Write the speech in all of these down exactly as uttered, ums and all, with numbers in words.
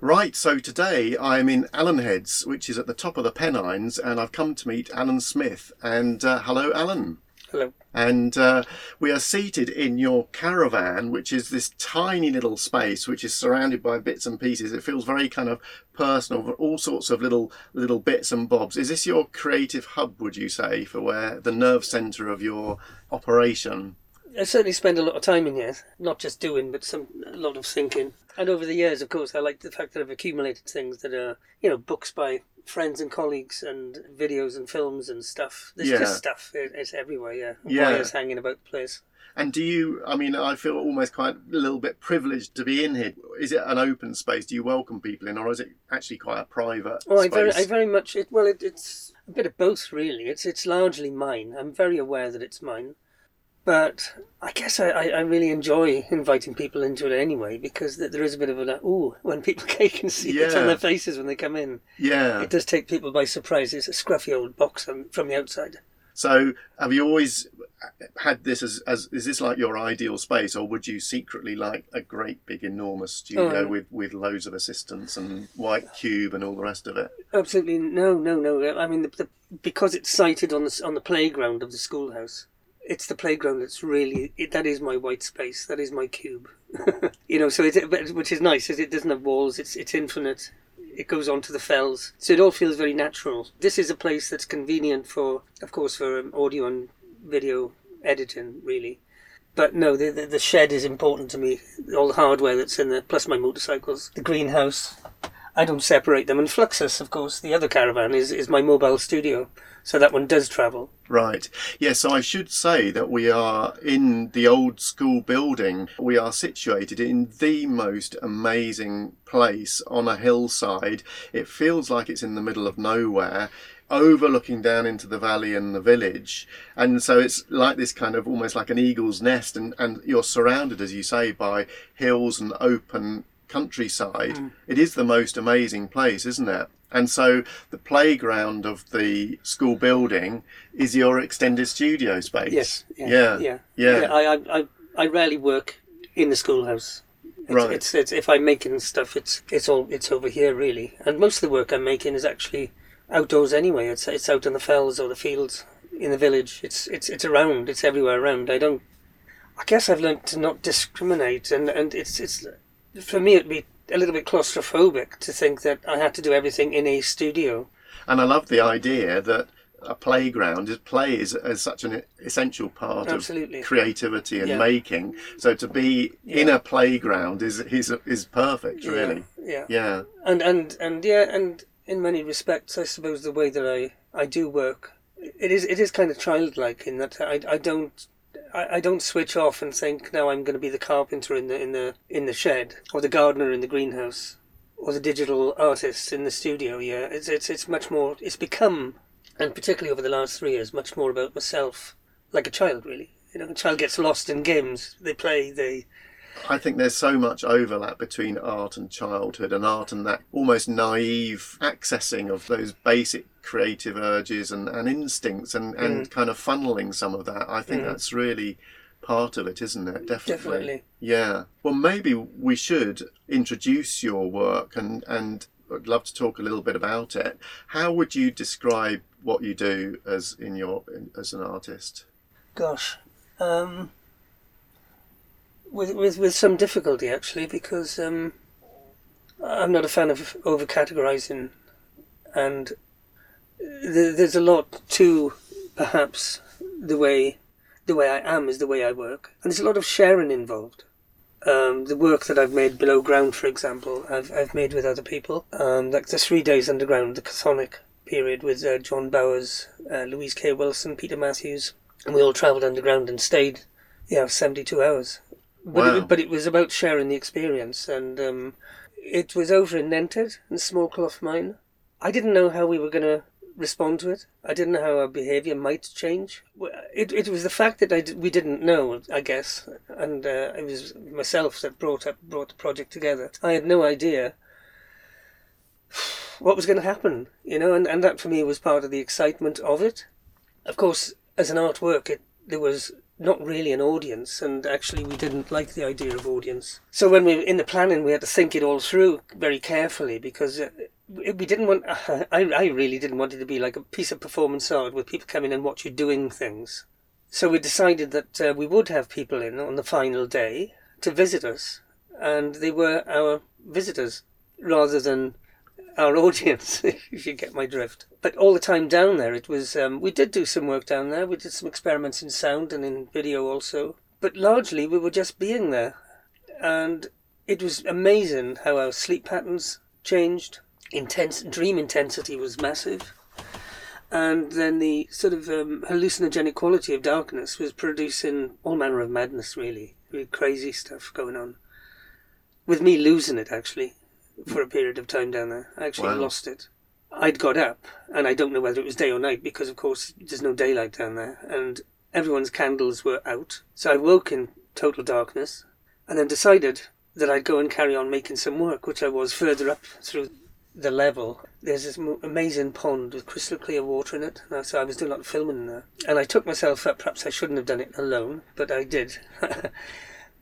Right, so today I'm in Allenheads, which is at the top of the Pennines, and I've come to meet Alan Smith. And uh, hello, Alan. Hello. And uh, we are seated in your caravan, which is this tiny little space, which is surrounded by bits and pieces. It feels very kind of personal, but all sorts of little little bits and bobs. Is this your creative hub, would you say, for where the nerve centre of your operation? I certainly spend a lot of time in here, not just doing, but some a lot of thinking. And over the years, of course, I like the fact that I've accumulated things that are, you know, books by friends and colleagues and videos and films and stuff. There's yeah. just stuff. It's everywhere, yeah. yeah. Wires hanging about the place. And do you, I mean, I feel almost quite a little bit privileged to be in here. Is it an open space? Do you welcome people in, or is it actually quite a private oh, space? I very, I very much, it, well, it, it's a bit of both, really. It's, it's largely mine. I'm very aware that it's mine. But I guess I, I really enjoy inviting people into it anyway, because there is a bit of a, ooh, when people can see yeah. it on their faces when they come in. Yeah. It does take people by surprise. It's a scruffy old box from the outside. So have you always had this as, as is this like your ideal space, or would you secretly like a great big enormous studio oh. with, with loads of assistants and white cube and all the rest of it? Absolutely. No, no, no. I mean, the, the, because it's sited on the, on the playground of the schoolhouse. It's the playground that's really, it, that is my white space, that is my cube. You know, so it, which is nice, is it doesn't have walls, it's it's infinite, it goes on to the fells, so it all feels very natural. This is a place that's convenient for, of course, for um, audio and video editing, really. But no, the, the the shed is important to me, all the hardware that's in there, plus my motorcycles, the greenhouse. I don't separate them. And Fluxus, of course, the other caravan, is, is my mobile studio. So that one does travel. Right. Yeah, so I should say that we are in the old school building. We are situated in the most amazing place on a hillside. It feels like it's in the middle of nowhere, overlooking down into the valley and the village. And so it's like this kind of almost like an eagle's nest. And, and you're surrounded, as you say, by hills and open countryside. Mm. It is the most amazing place, isn't it? And so the playground of the school building is your extended studio space. Yes. Yeah. Yeah. yeah. yeah. yeah I, I I rarely work in the schoolhouse. It's, right. It's, it's if I'm making stuff, it's it's all it's over here really, and most of the work I'm making is actually outdoors anyway. It's it's out on the fells or the fields in the village. It's it's it's around. It's everywhere around. I don't. I guess I've learned to not discriminate, and and it's it's. For me, it'd be a little bit claustrophobic to think that I had to do everything in a studio. And I love the idea that a playground is play is, is such an essential part Absolutely. Of creativity and yeah. making. So to be yeah. in a playground is is is perfect, really. Yeah. yeah. Yeah. And and and yeah, and in many respects, I suppose the way that I, I do work, it is it is kind of childlike in that I I don't. I don't switch off and think, now I'm going to be the carpenter in the in the in the shed, or the gardener in the greenhouse, or the digital artist in the studio. Yeah, it's it's it's much more. It's become, and particularly over the last three years, much more about myself, like a child, really. You know, a child gets lost in games. They play. They. I think there's so much overlap between art and childhood, and art and that almost naive accessing of those basic creative urges and, and instincts and, mm. and kind of funneling some of that. I think mm. that's really part of it, isn't it? Definitely. Definitely. Yeah. Well, maybe we should introduce your work, and, and I'd love to talk a little bit about it. How would you describe what you do as in your as an artist? Gosh. Um... With, with with some difficulty, actually, because um, I'm not a fan of over-categorising, and th- there's a lot to, perhaps, the way the way I am is the way I work. And there's a lot of sharing involved. Um, the work that I've made below ground, for example, I've, I've made with other people. Um, like the Three Days Underground, the Chthonic period with uh, John Bowers, uh, Louise K. Wilson, Peter Matthews, and we all travelled underground and stayed, yeah, seventy-two hours. But, wow. it, but it was about sharing the experience, and um, it was over in Nented, in Smallcloth Mine. I didn't know how we were going to respond to it. I didn't know how our behaviour might change. It it was the fact that I d- we didn't know, I guess, and uh, it was myself that brought up brought the project together. I had no idea what was going to happen, you know, and, and that for me was part of the excitement of it. Of course, as an artwork, it there was not really an audience, and actually we didn't like the idea of audience. So when we were in the planning, we had to think it all through very carefully, because we didn't want, I, I really didn't want it to be like a piece of performance art with people coming and watch you doing things. So we decided that uh, we would have people in on the final day to visit us, and they were our visitors rather than our audience, if you get my drift. But all the time down there, it was um, we did do some work down there. We did some experiments in sound and in video also. But largely, we were just being there. And it was amazing how our sleep patterns changed. Intense dream intensity was massive. And then the sort of um, hallucinogenic quality of darkness was producing all manner of madness, really. Really crazy stuff going on. With me losing it, actually, for a period of time down there. I actually wow. lost it. I'd got up, and I don't know whether it was day or night, because, of course, there's no daylight down there, and everyone's candles were out. So I woke in total darkness, and then decided that I'd go and carry on making some work, which I was further up through the level. There's this amazing pond with crystal clear water in it, and so I was doing a lot of filming in there. And I took myself up, perhaps I shouldn't have done it alone, but I did,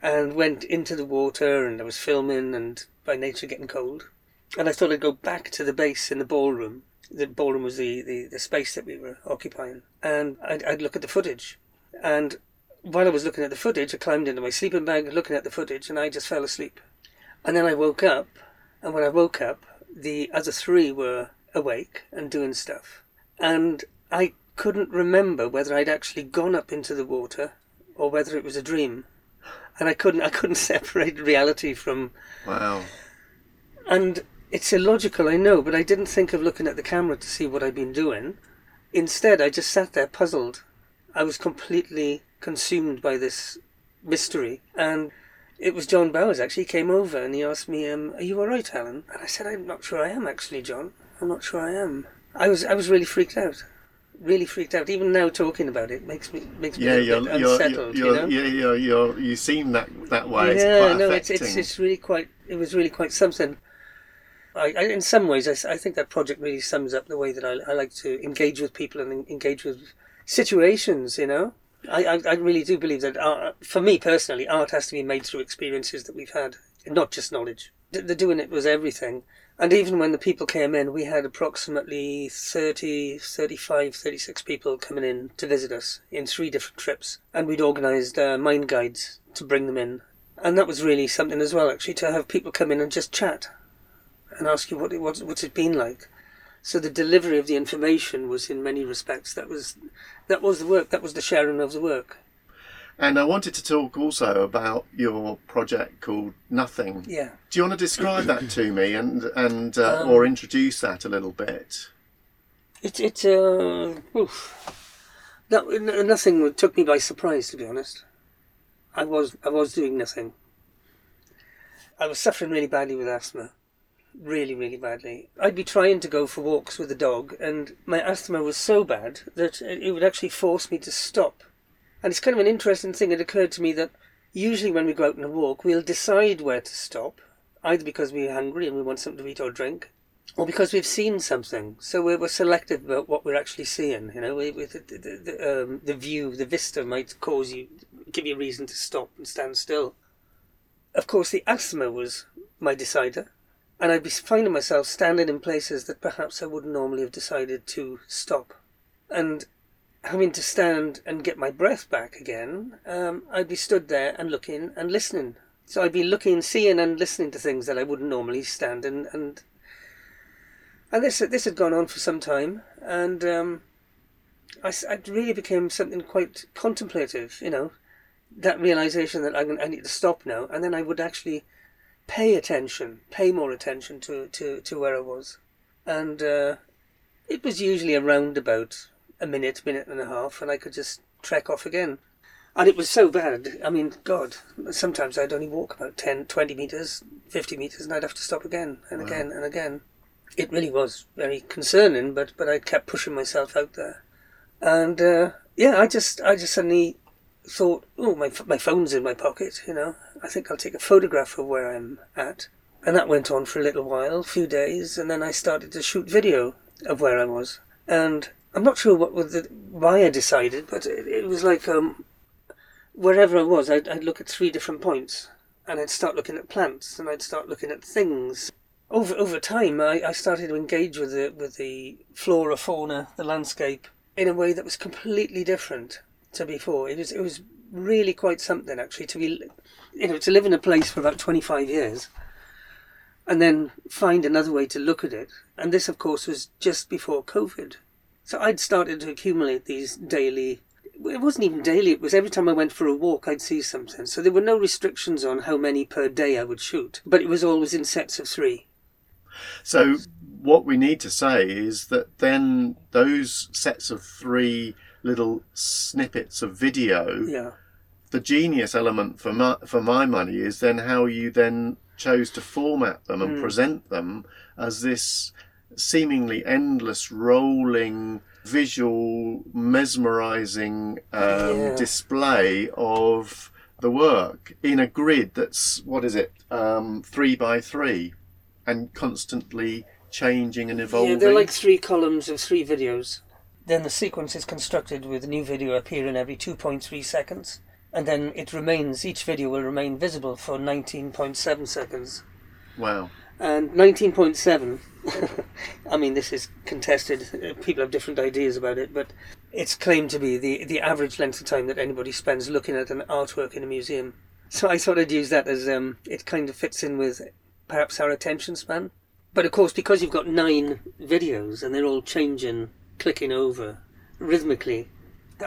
and went into the water, and I was filming, and by nature getting cold. And I thought I'd go back to the base in the ballroom. The ballroom was the, the, the space that we were occupying. And I'd, I'd look at the footage. And while I was looking at the footage, I climbed into my sleeping bag looking at the footage, and I just fell asleep. And then I woke up. And when I woke up, the other three were awake and doing stuff. And I couldn't remember whether I'd actually gone up into the water or whether it was a dream. And I couldn't I couldn't separate reality from... Wow. And... it's illogical, I know, but I didn't think of looking at the camera to see what I'd been doing. Instead, I just sat there puzzled. I was completely consumed by this mystery. And it was John Bowers, actually, he came over and he asked me, um, are you all right, Alan? And I said, I'm not sure I am, actually, John. I'm not sure I am. I was I was really freaked out. Really freaked out. Even now talking about it makes me makes me yeah, a you're, bit you're, unsettled. You're, you know? Yeah, you're, you're, you seem that that way. Yeah, it's quite no, it's, it's it's really quite. It was really quite something. I, I, in some ways, I, I think that project really sums up the way that I, I like to engage with people and en- engage with situations, you know. I, I, I really do believe that, art, for me personally, art has to be made through experiences that we've had, not just knowledge. The, the doing it was everything. And even when the people came in, we had approximately thirty, thirty-five, thirty-six people coming in to visit us in three different trips. And we'd organised uh, mind guides to bring them in. And that was really something as well, actually, to have people come in and just chat and ask you what it, what, what's it been like. So the delivery of the information was, in many respects, that was that was the work, that was the sharing of the work. And I wanted to talk also about your project called Nothing. Yeah. Do you want to describe that to me and and uh, um, or introduce that a little bit? It it uh, oof. That, Nothing took me by surprise, to be honest. I was I was doing nothing. I was suffering really badly with asthma. Really, really badly. I'd be trying to go for walks with the dog, and my asthma was so bad that it would actually force me to stop. And it's kind of an interesting thing. It occurred to me that usually when we go out on a walk, we'll decide where to stop, either because we're hungry and we want something to eat or drink, or because we've seen something. So we're, we're selective about what we're actually seeing. You know, with the, the, the, um, the view, the vista might cause you, give you a reason to stop and stand still. Of course, the asthma was my decider. And I'd be finding myself standing in places that perhaps I wouldn't normally have decided to stop. And having to stand and get my breath back again, um, I'd be stood there and looking and listening. So I'd be looking, seeing and listening to things that I wouldn't normally stand and... And, and this this had gone on for some time, and um, I, I really became something quite contemplative, you know, that realisation that I, I need to stop now, and then I would actually... pay attention, pay more attention to, to, to where I was. And uh, it was usually around about a minute, minute and a half, and I could just trek off again. And it was so bad, I mean, God, sometimes I'd only walk about ten, twenty metres, fifty metres, and I'd have to stop again and wow. again and again. It really was very concerning, but, but I kept pushing myself out there. And, uh, yeah, I just I just suddenly... thought, oh, my my phone's in my pocket, you know, I think I'll take a photograph of where I'm at. And that went on for a little while, a few days, and then I started to shoot video of where I was. And I'm not sure what, what the, why I decided, but it, it was like, um, wherever I was, I'd, I'd look at three different points, and I'd start looking at plants, and I'd start looking at things. Over over time, I, I started to engage with the, with the flora, fauna, the landscape, in a way that was completely different to before. It was it was really quite something, actually, to be, you know, to live in a place for about twenty-five years, and then find another way to look at it. And this, of course, was just before COVID. So I'd started to accumulate these daily... It wasn't even daily, it was every time I went for a walk, I'd see something. So there were no restrictions on how many per day I would shoot, but it was always in sets of three. So what we need to say is that then those sets of three little snippets of video, yeah. The genius element for my, for my money is then how you then chose to format them and mm. present them as this seemingly endless rolling visual mesmerizing um, yeah. display of the work in a grid that's what is it um three by three and constantly changing and evolving. Yeah, they're like three columns of three videos. Then the sequence is constructed with a new video appearing every two point three seconds, and then it remains, each video will remain visible for nineteen point seven seconds. Wow. And nineteen point seven, I mean, this is contested, people have different ideas about it, but it's claimed to be the, the average length of time that anybody spends looking at an artwork in a museum. So I thought I'd use that as, um, it kind of fits in with perhaps our attention span. But of course, because you've got nine videos and they're all changing, clicking over rhythmically,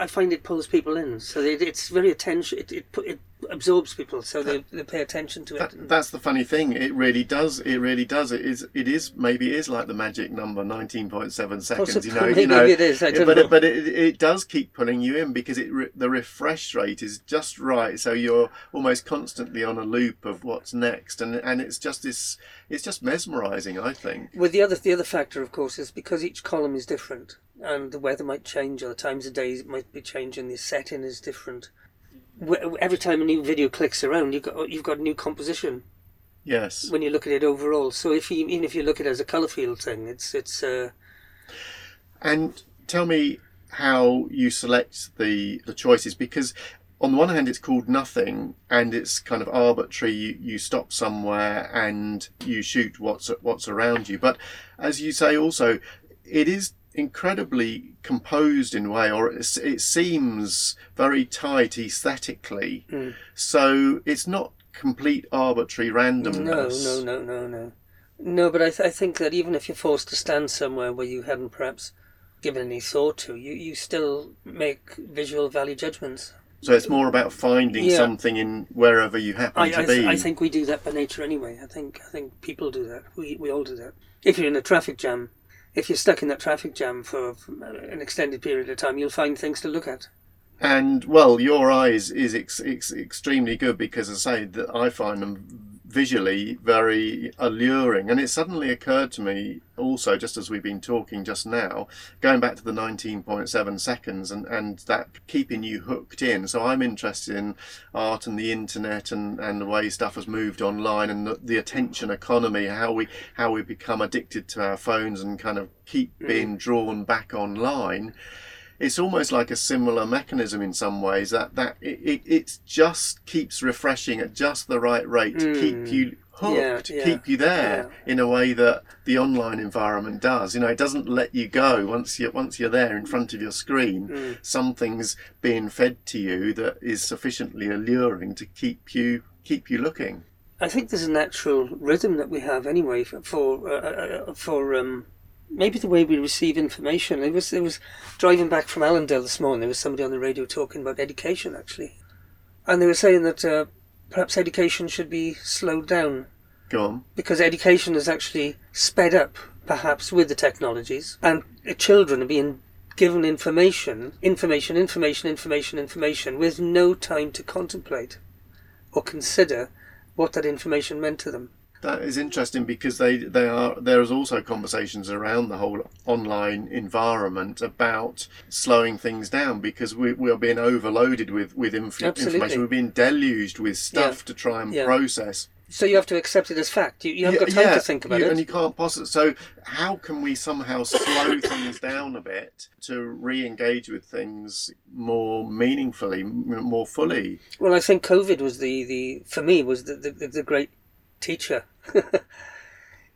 I find it pulls people in. So it, it's very attention, it, it, it absorbs people, so they, they pay attention to it. That, that's the funny thing, it really does, it really does. It is, it is maybe it is like the magic number, nineteen point seven seconds, Possibly, you know. Maybe you know, it is, I don't but, know. It, but it, it does keep pulling you in because it the refresh rate is just right, so you're almost constantly on a loop of what's next, and and it's just this, it's just mesmerising, I think. Well, the other, the other factor, of course, is because each column is different, and the weather might change, or the times of day might be changing, the setting is different. Every time a new video clicks around, you've got, you've got a new composition. Yes. When you look at it overall. So if you, even if you look at it as a colour field thing, it's... it's. Uh... And tell me how you select the, the choices, because on the one hand it's called nothing and it's kind of arbitrary. You, you stop somewhere and you shoot what's what's around you. But as you say also, it is... incredibly composed in a way, or it, it seems very tight aesthetically. Mm. So it's not complete arbitrary randomness. No, no, no, no, no. No, but I, th- I think that even if you're forced to stand somewhere where you hadn't perhaps given any thought to, you, you still make visual value judgments. So it's more about finding yeah. something in wherever you happen I, to I th- be. I think we do that by nature anyway. I think I think people do that. We we all do that. If you're in a traffic jam, if you're stuck in that traffic jam for an extended period of time, you'll find things to look at. And, well, your eye is, is ex, ex, extremely good because, as I say, that I find them visually very alluring. And it suddenly occurred to me also, just as we've been talking just now, going back to the nineteen point seven seconds and, and that keeping you hooked in. So I'm interested in art and the internet and, and the way stuff has moved online and the, the attention economy, how we how we become addicted to our phones and kind of keep mm. being drawn back online. It's almost like a similar mechanism in some ways, that, that it, it it's just keeps refreshing at just the right rate to mm. keep you hooked, yeah, yeah, keep you there yeah. in a way that the online environment does. You know, it doesn't let you go once you're, once you're there in front of your screen. Mm. Something's being fed to you that is sufficiently alluring to keep you keep you looking. I think there's a natural rhythm that we have anyway for... for, uh, for um maybe the way we receive information. It was, it was driving back from Allendale this morning, there was somebody on the radio talking about education, actually. And they were saying that uh, perhaps education should be slowed down. Go on. Because education is actually sped up, perhaps, with the technologies. And children are being given information, information, information, information, information, with no time to contemplate or consider what that information meant to them. That is interesting because they, they are there is also conversations around the whole online environment about slowing things down because we we are being overloaded with with inf- information. We're being deluged with stuff yeah. to try and yeah. process. So you have to accept it as fact. You, you haven't yeah, got time yeah, to think about you, it. And you can't possibly... So how can we somehow slow things down a bit to re-engage with things more meaningfully, more fully? Well, I think COVID was the... the for me, was the, the, the great teacher.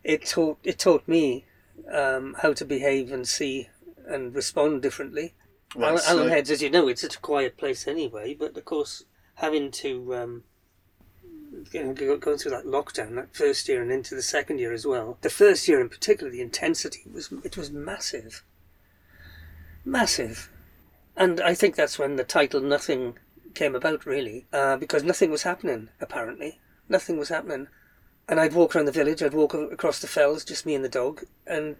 It taught it taught me um, how to behave and see and respond differently. Right, Allen so. Heads, as you know, it's such a quiet place anyway, but of course, having to... Um, You know, going through that lockdown, that first year and into the second year as well. The first year in particular, the intensity was it was massive, massive, and I think that's when the title "Nothing" came about really, uh, because nothing was happening apparently. Nothing was happening, and I'd walk around the village. I'd walk across the fells, just me and the dog, and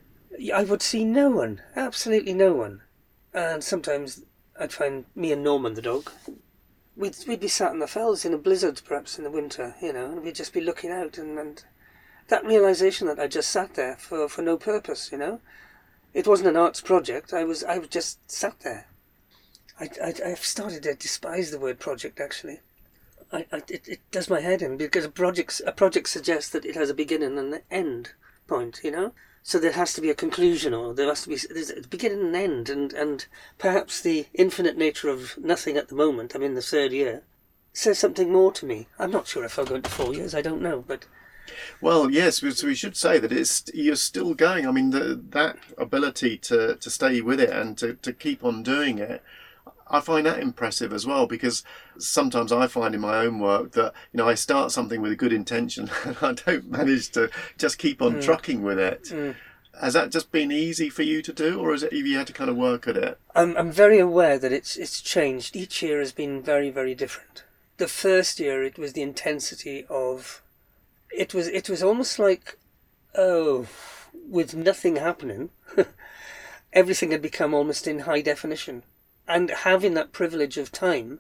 I would see no one, absolutely no one. And sometimes I'd find me and Norman, the dog. We'd we'd be sat in the fells in a blizzard, perhaps in the winter, you know, and we'd just be looking out, and, and that realization that I just sat there for, for no purpose, you know, it wasn't an arts project. I was I was just sat there. I I I've started to despise the word project actually. I, I it, it does my head in because a project a project suggests that it has a beginning and an end point, you know, so there has to be a conclusion, or there has to be there's a beginning and end, and, and perhaps the infinite nature of nothing at the moment, I'm in the third year, says something more to me. I'm not sure if I'll go into four years, I don't know, but... Well, yes, we should say that it's you're still going. I mean, the, that ability to, to stay with it and to, to keep on doing it, I find that impressive as well, because sometimes I find in my own work that, you know, I start something with a good intention and I don't manage to just keep on mm. trucking with it. Mm. Has that just been easy for you to do, or has it you had to kind of work at it? I'm I'm very aware that it's it's changed. Each year has been very, very different. The first year it was the intensity of it was it was almost like, oh, with nothing happening, everything had become almost in high definition. And having that privilege of time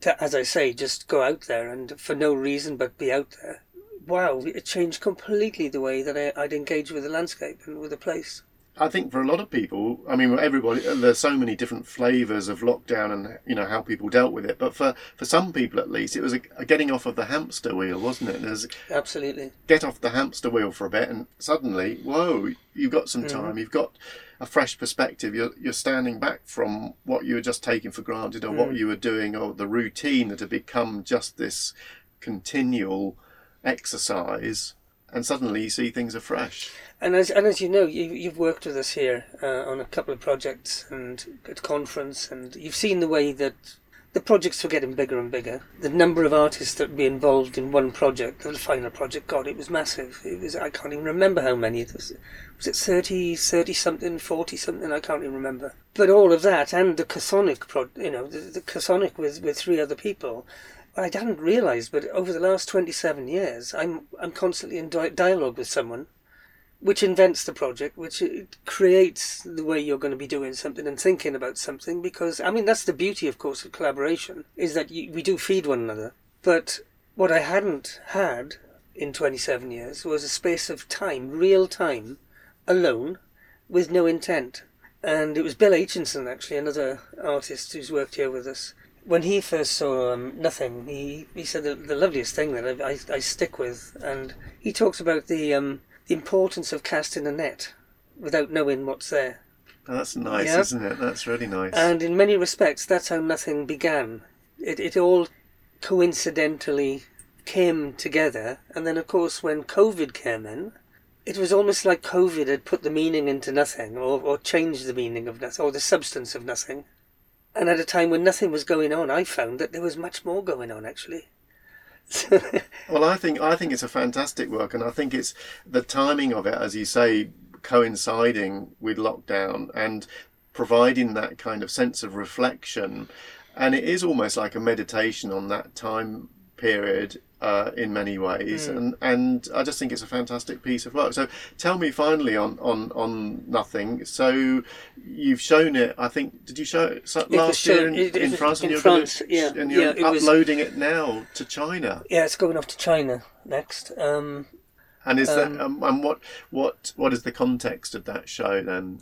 to, as I say, just go out there and for no reason but be out there, wow, it changed completely the way that I'd engage with the landscape and with the place. I think for a lot of people, I mean, everybody, there's so many different flavours of lockdown and, you know, how people dealt with it. But for, for some people, at least, it was a, a getting off of the hamster wheel, wasn't it? There's Absolutely. Get off the hamster wheel for a bit and suddenly, whoa, you've got some time. Mm-hmm. You've got a fresh perspective. You're, you're standing back from what you were just taking for granted, or mm. what you were doing, or the routine that had become just this continual exercise. And suddenly you see things afresh. And as and as you know, you, you've worked with us here uh, on a couple of projects and at conference, and you've seen the way that the projects were getting bigger and bigger. The number of artists that would be involved in one project, the final project, God, it was massive. It was I can't even remember how many. It was, was it thirty, thirty-something, forty-something? I can't even remember. But all of that and the Chthonic, pro, you know, the, the Chthonic with, with three other people, I hadn't realised, but over the last twenty-seven years, I'm I'm constantly in di- dialogue with someone, which invents the project, which it creates the way you're going to be doing something and thinking about something, because, I mean, that's the beauty, of course, of collaboration, is that you, we do feed one another. But what I hadn't had in twenty-seven years was a space of time, real time, alone, with no intent. And it was Bill Atchinson, actually, another artist who's worked here with us. When he first saw um, Nothing, he, he said the, the loveliest thing that I, I, I stick with, and he talks about the um, the importance of casting a net without knowing what's there. Oh, that's nice, yeah? Isn't it? That's really nice. And in many respects, that's how Nothing began. It it all coincidentally came together, and then of course when COVID came in, it was almost like COVID had put the meaning into Nothing, or, or changed the meaning of Nothing, or the substance of Nothing. And at a time when nothing was going on, I found that there was much more going on, actually. Well, I think I think it's a fantastic work, and I think it's the timing of it, as you say, coinciding with lockdown and providing that kind of sense of reflection. And it is almost like a meditation on that time period uh, in many ways. Mm. And, and I just think it's a fantastic piece of work. So tell me finally on, on, on Nothing. So you've shown it, I think, did you show it, so it last shown, year in, it, it in France? In and France, you're, gonna, yeah, and you're yeah, it uploading was, it now to China. Yeah, it's going off to China next. Um, and is um, that, um, and what, what, what is the context of that show then?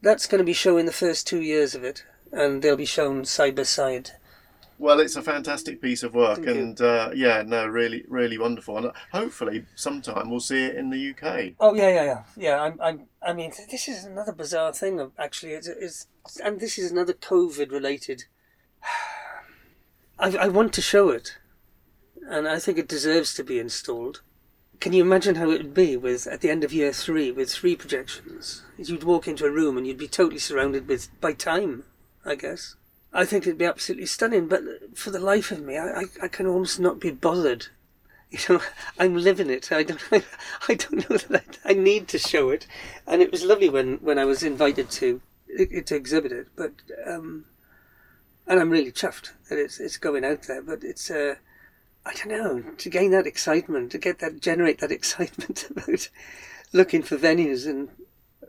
That's going to be showing the first two years of it, and they'll be shown side by side. Well, it's a fantastic piece of work, and uh, yeah, no, really, really wonderful. And hopefully, sometime we'll see it in the U K. Oh yeah, yeah, yeah, yeah. I'm, I'm, I mean, this is another bizarre thing. Actually, it's, it's and this is another COVID-related. I, I want to show it, and I think it deserves to be installed. Can you imagine how it would be with at the end of year three with three projections? You'd walk into a room and you'd be totally surrounded with by time, I guess. I think it'd be absolutely stunning, but for the life of me, I, I, I can almost not be bothered. You know, I'm living it. I don't, I, I don't know that I, I need to show it. And it was lovely when, when I was invited to to exhibit it. But um, and I'm really chuffed that it's it's going out there. But it's uh, I don't know, to gain that excitement, to get that, generate that excitement about looking for venues and.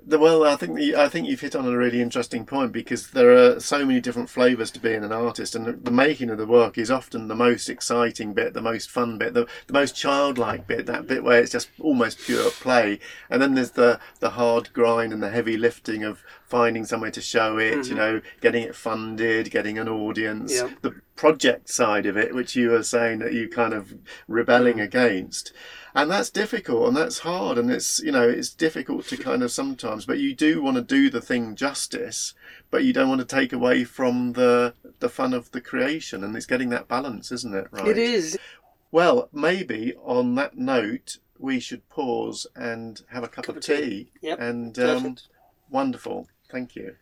Well, I think the, I think you've hit on a really interesting point, because there are so many different flavours to being an artist, and the, the making of the work is often the most exciting bit, the most fun bit, the, the most childlike bit, that bit where it's just almost pure play. And then there's the, the hard grind and the heavy lifting of finding somewhere to show it, mm-hmm. you know, getting it funded, getting an audience, yeah. the project side of it, which you were saying that you kind of rebelling mm-hmm. against. And that's difficult, and that's hard, and it's, you know, it's difficult to kind of sometimes, but you do want to do the thing justice, but you don't want to take away from the the fun of the creation, and it's getting that balance, isn't it? Right. It is. Well, maybe on that note, we should pause and have a cup, cup of tea. Of tea. Yep. And um, wonderful. Thank you.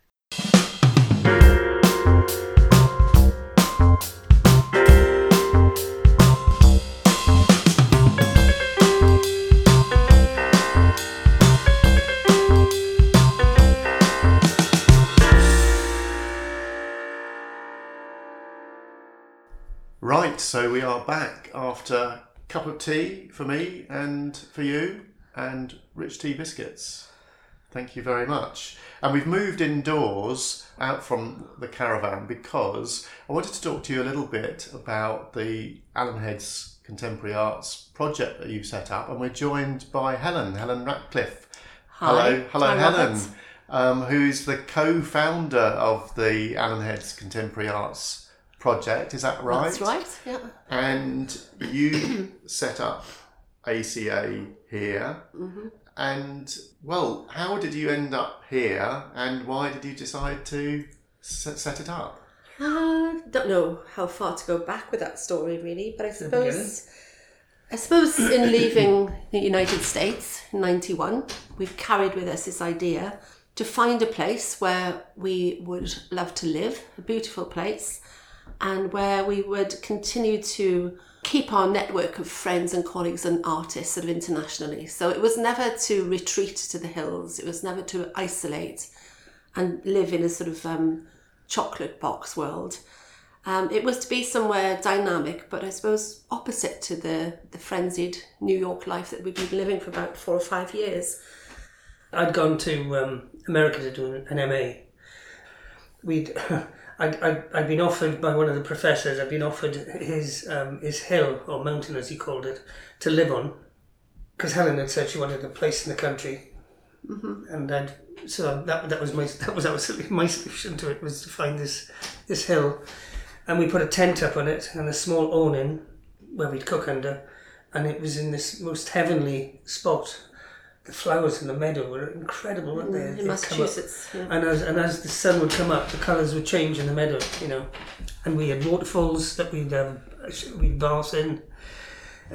Right, so we are back after a cup of tea for me and for you and rich tea biscuits. Thank you very much. And we've moved indoors out from the caravan because I wanted to talk to you a little bit about the Allenheads Contemporary Arts project that you've set up, and we're joined by Helen, Helen Ratcliffe. Hi. Hello, hello, Hi, Helen, um, who is the co-founder of the Allenheads Contemporary Arts project, is that right? That's right, yeah. And you set up A C A here, mm-hmm. and, well, how did you end up here, and why did you decide to set it up? I uh, don't know how far to go back with that story, really, but I suppose, I suppose in leaving the United States in ninety-one, we've carried with us this idea to find a place where we would love to live, a beautiful place, and where we would continue to keep our network of friends and colleagues and artists sort of internationally. So it was never to retreat to the hills. It was never to isolate and live in a sort of um, chocolate box world. Um, it was to be somewhere dynamic, but I suppose opposite to the, the frenzied New York life that we've been living for about four or five years. I'd gone to um, America to do an M A. We'd... I'd, I'd been offered by one of the professors, I'd been offered his um, his hill, or mountain as he called it, to live on, because Helen had said she wanted a place in the country, mm-hmm. and I'd, so that that was my that was absolutely my solution to it, was to find this this hill, and we put a tent up on it and a small awning where we'd cook under, and it was in this most heavenly spot. The flowers in the meadow were incredible, weren't they? In They'd Massachusetts. Yeah. And as and as the sun would come up, the colours would change in the meadow, you know. And we had waterfalls that we'd um, we'd bath in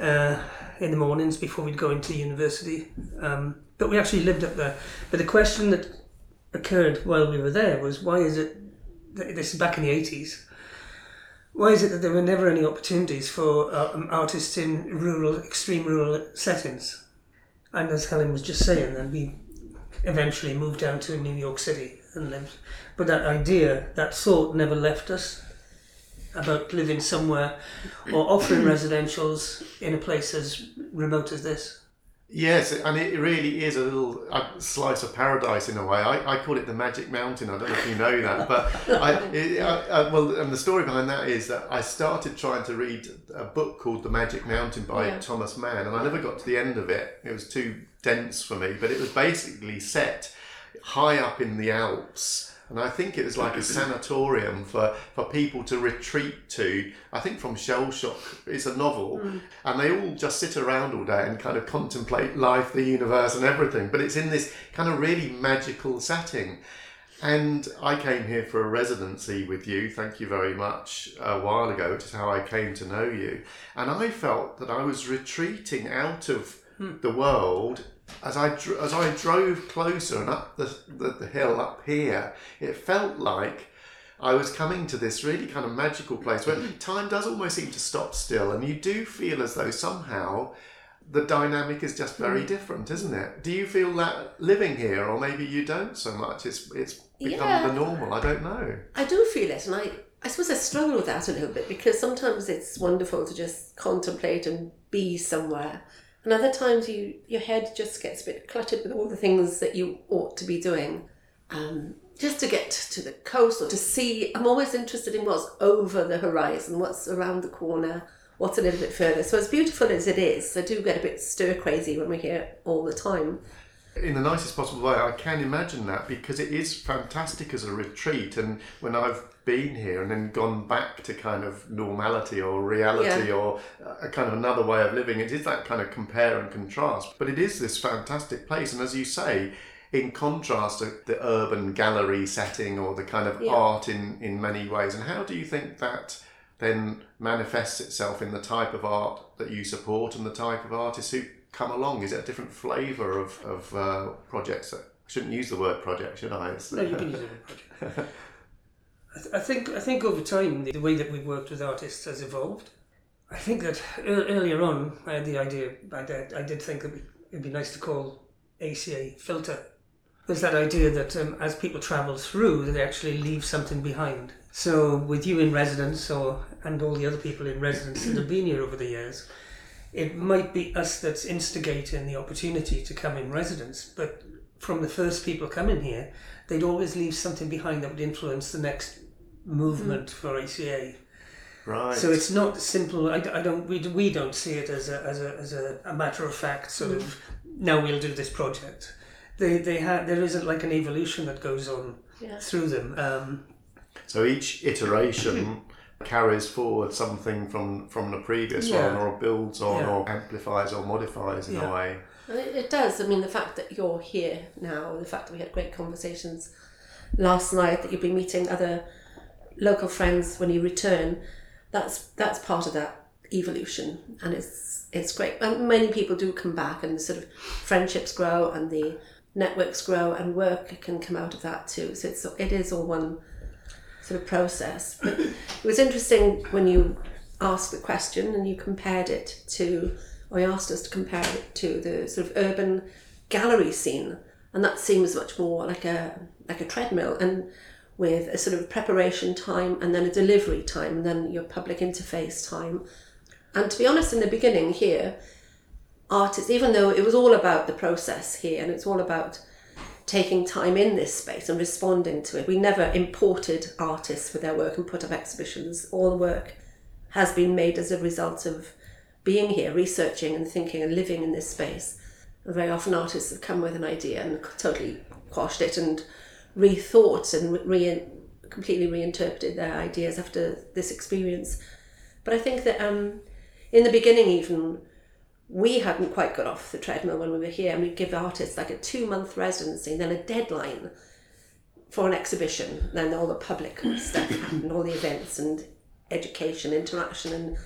uh, in the mornings before we'd go into university. Um, but we actually lived up there. But the question that occurred while we were there was, why is it, this is back in the eighties, why is it that there were never any opportunities for um, artists in rural, extreme rural settings? And as Helen was just saying, then we eventually moved down to New York City and lived. But that idea, that thought never left us about living somewhere or offering residentials in a place as remote as this. Yes, and it really is a little a slice of paradise in a way. I, I call it the Magic Mountain. I don't know if you know that, but I, it, I, I well, and the story behind that is that I started trying to read a book called The Magic Mountain by yeah. Thomas Mann, and I never got to the end of it. It was too dense for me, but it was basically set high up in the Alps, And I think it was like a sanatorium for, for people to retreat to, I think from shell shock. It's a novel. Mm. And they all just sit around all day and kind of contemplate life, the universe and everything. But it's in this kind of really magical setting. And I came here for a residency with you, thank you very much, a while ago, which is how I came to know you. And I felt that I was retreating out of mm. the world. As I dro- as I drove closer and up the, the the hill up here, it felt like I was coming to this really kind of magical place where time does almost seem to stop still, and you do feel as though somehow the dynamic is just very different, isn't it? Do you feel that living here, or maybe you don't so much? It's it's become yeah, the normal. I don't know. I do feel it, and I I suppose I struggle with that a little bit because sometimes it's wonderful to just contemplate and be somewhere. And other times you, your head just gets a bit cluttered with all the things that you ought to be doing. Um, just to get to the coast or to see, I'm always interested in what's over the horizon, what's around the corner, what's a little bit further. So as beautiful as it is, I do get a bit stir crazy when we're here all the time. In the nicest possible way, I can imagine that, because it is fantastic as a retreat. And when I've been here and then gone back to kind of normality or reality yeah. or a kind of another way of living, it is that kind of compare and contrast. But it is this fantastic place. And as you say, in contrast to the urban gallery setting or the kind of yeah. art in, in many ways. And how do you think that then manifests itself in the type of art that you support and the type of artists who come along? Is it a different flavour of, of uh, projects? I shouldn't use the word project, should I? No, you can use the word project. I, th- I, think, I think over time the, the way that we've worked with artists has evolved. I think that er- earlier on I had the idea, I did, I did think that it would be nice to call A C A filter. There's that idea that um, as people travel through, they actually leave something behind. So with you in residence or and all the other people in residence that have been here over the years, it might be us that's instigating the opportunity to come in residence, but from the first people coming here, they'd always leave something behind that would influence the next movement mm. for A C A. Right. So it's not simple. I, I don't. We we don't see it as a as a as a, a matter of fact. Sort mm. of. Now we'll do this project. They they have. There isn't like an evolution that goes on yeah. through them. Um, so each iteration carries forward something from, from the previous yeah. one, or builds on, yeah. or amplifies, or modifies in yeah. a way. It does. I mean, the fact that you're here now, the fact that we had great conversations last night, that you've been meeting other local friends when you return, that's that's part of that evolution, and it's it's great. And many people do come back, and the sort of friendships grow, and the networks grow, and work can come out of that too. So it's it is all one sort of process. But it was interesting when you asked the question and you compared it to. I asked us to compare it to the sort of urban gallery scene, and that seems much more like a like a treadmill, and with a sort of preparation time and then a delivery time and then your public interface time. And to be honest, in the beginning here, artists, even though it was all about the process here and it's all about taking time in this space and responding to it, we never imported artists with their work and put up exhibitions. All the work has been made as a result of being here, researching and thinking and living in this space. And very often artists have come with an idea and totally quashed it and rethought and re- completely reinterpreted their ideas after this experience. But I think that um, in the beginning even, we hadn't quite got off the treadmill when we were here, and we'd give artists like a two-month residency, then a deadline for an exhibition, then all the public stuff happened, all the events and education, interaction, and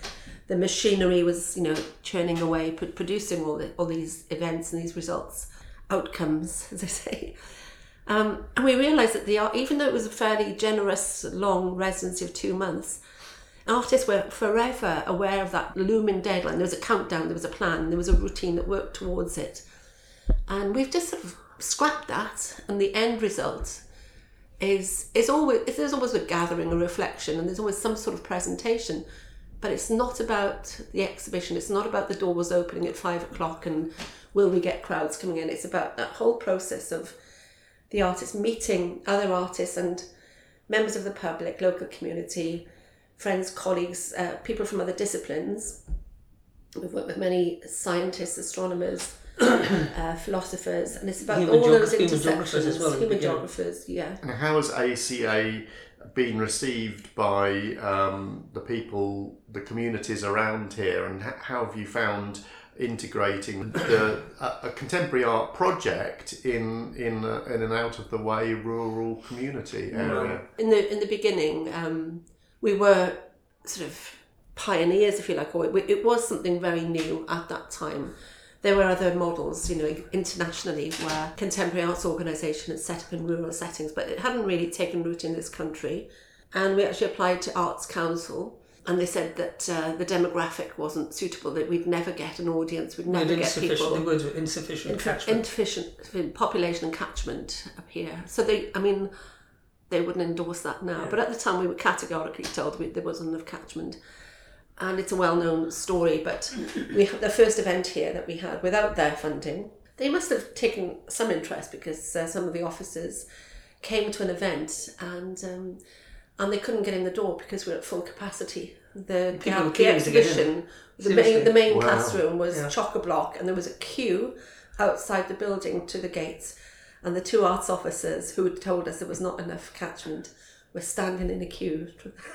the machinery was, you know, churning away, producing all the, all these events and these results, outcomes, as I say. Um, and we realised that the art, even though it was a fairly generous, long residency of two months, artists were forever aware of that looming deadline. There was a countdown, there was a plan, there was a routine that worked towards it. And we've just sort of scrapped that, and the end result is, is always, there's always a gathering, a reflection, and there's always some sort of presentation. But it's not about the exhibition. It's not about the doors opening at five o'clock and will we get crowds coming in. It's about that whole process of the artists meeting other artists and members of the public, local community, friends, colleagues, uh, people from other disciplines. We've worked with many scientists, astronomers, uh, philosophers, and it's about human all those intersections, as well, human geographers, yeah. And how has A C A been received by um, the people, the communities around here, and how have you found integrating the, a, a contemporary art project in in a, in an out of the way rural community area? In the in the beginning, um, we were sort of pioneers, if you like, or it, it was something very new at that time. There were other models, you know, internationally, where contemporary arts organisation had set up in rural settings, but it hadn't really taken root in this country. And we actually applied to Arts Council, and they said that uh, the demographic wasn't suitable, that we'd never get an audience, we'd never get people. The words were insufficient Inf- catchment. Insufficient population and catchment up here. So they, I mean, they wouldn't endorse that now. Yeah. But at the time, we were categorically told we, there wasn't enough catchment. And it's a well-known story, but we had the first event here that we had without their funding. They must have taken some interest because uh, some of the officers came to an event and um, and they couldn't get in the door because we were at full capacity. The, the, the exhibition, the main, the main wow. classroom was yeah. chock-a-block, and there was a queue outside the building to the gates. And the two arts officers who had told us there was not enough catchment were standing in a queue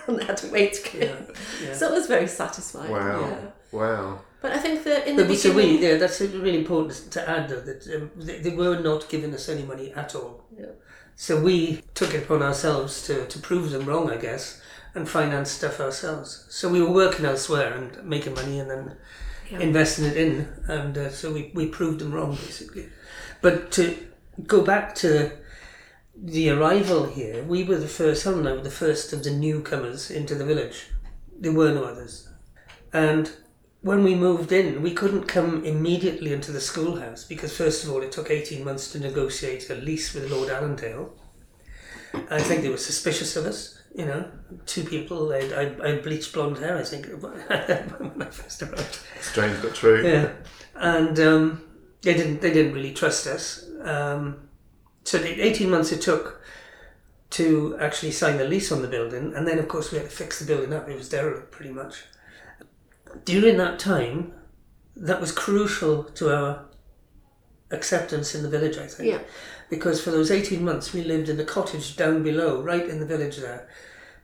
and had to wait to get in. Yeah, yeah. So it was very satisfying. Wow, yeah. wow. But I think that in the but beginning... But so we, yeah, that's really important to add, though, that um, they, they were not giving us any money at all. Yeah. So we took it upon ourselves to, to prove them wrong, I guess, and finance stuff ourselves. So we were working elsewhere and making money and then yeah. investing it in, and uh, so we, we proved them wrong, basically. But to go back to... the arrival here, we were the first, Helen and I were the first of the newcomers into the village. There were no others. And when we moved in, we couldn't come immediately into the schoolhouse because, first of all, it took eighteen months to negotiate a lease with Lord Allendale. I think they were suspicious of us, you know, two people. I I, I bleached blonde hair, I think, when I first arrived. Strange but true. Yeah. And um, they didn't, they didn't really trust us. Um... So the eighteen months it took to actually sign the lease on the building, and then of course we had to fix the building up. It was derelict pretty much. During that time, that was crucial to our acceptance in the village, I think. Yeah. Because for those eighteen months we lived in a cottage down below, right in the village there,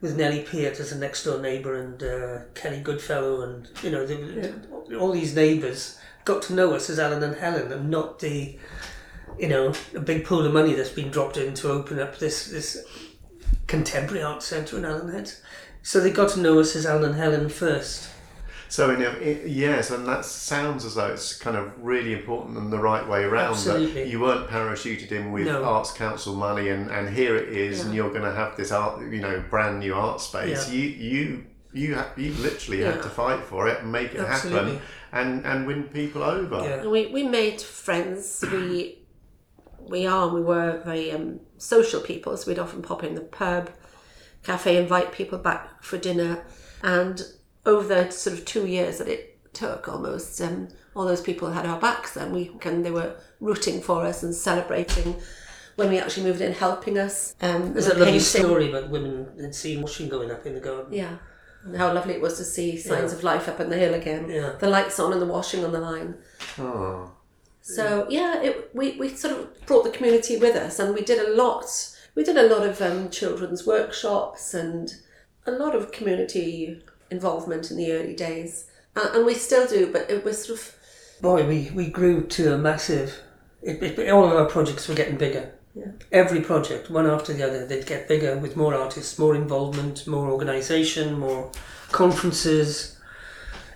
with Nellie Peart as a next door neighbour and uh, Kelly Goodfellow, and you know, the, yeah. all these neighbours got to know us as Alan and Helen, and not the... you know, a big pool of money that's been dropped in to open up this this contemporary art centre in Allenheads. So they got to know us as Alan and Helen first. So, in a, it, yes, and that sounds as though it's kind of really important and the right way around. Absolutely. That you weren't parachuted in with no. Arts Council money and, and here it is yeah. and you're going to have this art, you know, brand new art space. Yeah. You you you, ha- you literally yeah. had to fight for it and make it Absolutely. happen and, and win people over. Yeah. We we made friends. We... We are, we were very um, social people, so we'd often pop in the pub, cafe, invite people back for dinner. And over the sort of two years that it took almost, um, all those people had our backs then. We and they were rooting for us and celebrating when we actually moved in, helping us. Um, There's that lovely story about women and seeing washing going up in the garden. Yeah, and how lovely it was to see signs yeah. of life up on the hill again. Yeah. The lights on and the washing on the line. Oh. So yeah, it, we, we sort of brought the community with us, and we did a lot. We did a lot of um, children's workshops and a lot of community involvement in the early days, and, and we still do. But it was sort of boy, we, we grew to a massive. It, it, all of our projects were getting bigger. Yeah. Every project, one after the other, they'd get bigger with more artists, more involvement, more organisation, more conferences.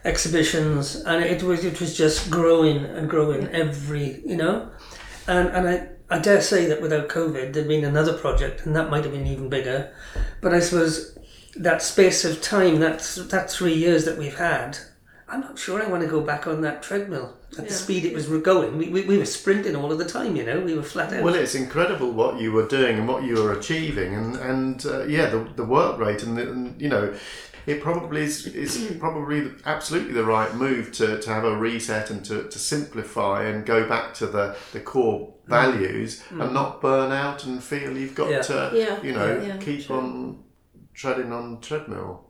Exhibitions, and it was it was just growing and growing every you know, and and I, I dare say that without COVID there'd been another project and that might have been even bigger, but I suppose that space of time that's that three years that we've had, I'm not sure I want to go back on that treadmill at yeah. the speed it was going. We, we we were sprinting all of the time, you know. We were flat out. Well, it's incredible what you were doing and what you were achieving, and and uh, yeah, the the work rate and, the, and you know. It probably is, is probably absolutely the right move to, to have a reset and to, to simplify and go back to the, the core values mm. and not burn out and feel you've got yeah. to, yeah. you know, yeah, yeah, keep sure. on treading on the treadmill.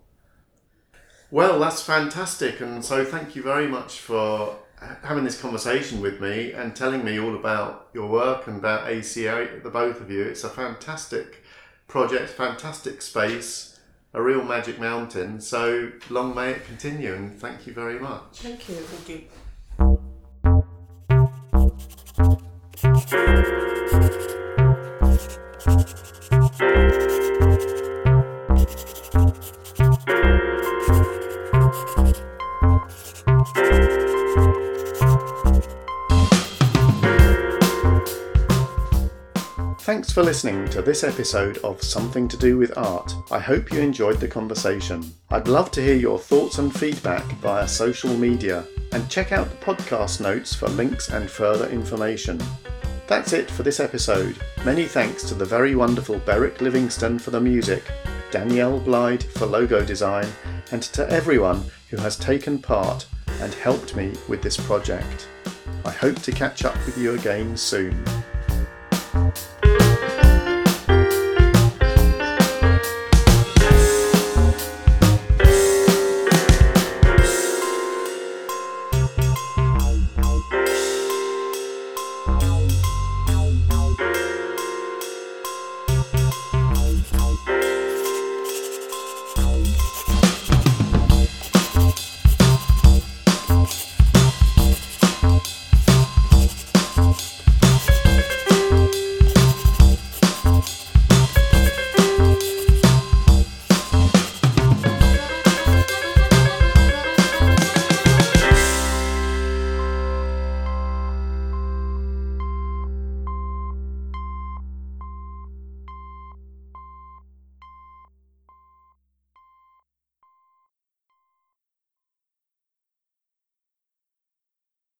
Well, that's fantastic. And so thank you very much for having this conversation with me and telling me all about your work and about A C A, the both of you. It's a fantastic project, fantastic space, a real magic mountain. So long may it continue, and thank you very much. Thank you. Thank you. Thanks for listening to this episode of Something to Do with Art. I hope you enjoyed the conversation. I'd love to hear your thoughts and feedback via social media, and check out the podcast notes for links and further information. That's it for this episode. Many thanks to the very wonderful Berwick Livingston for the music, Danielle Blyde for logo design, and to everyone who has taken part and helped me with this project. I hope to catch up with you again soon.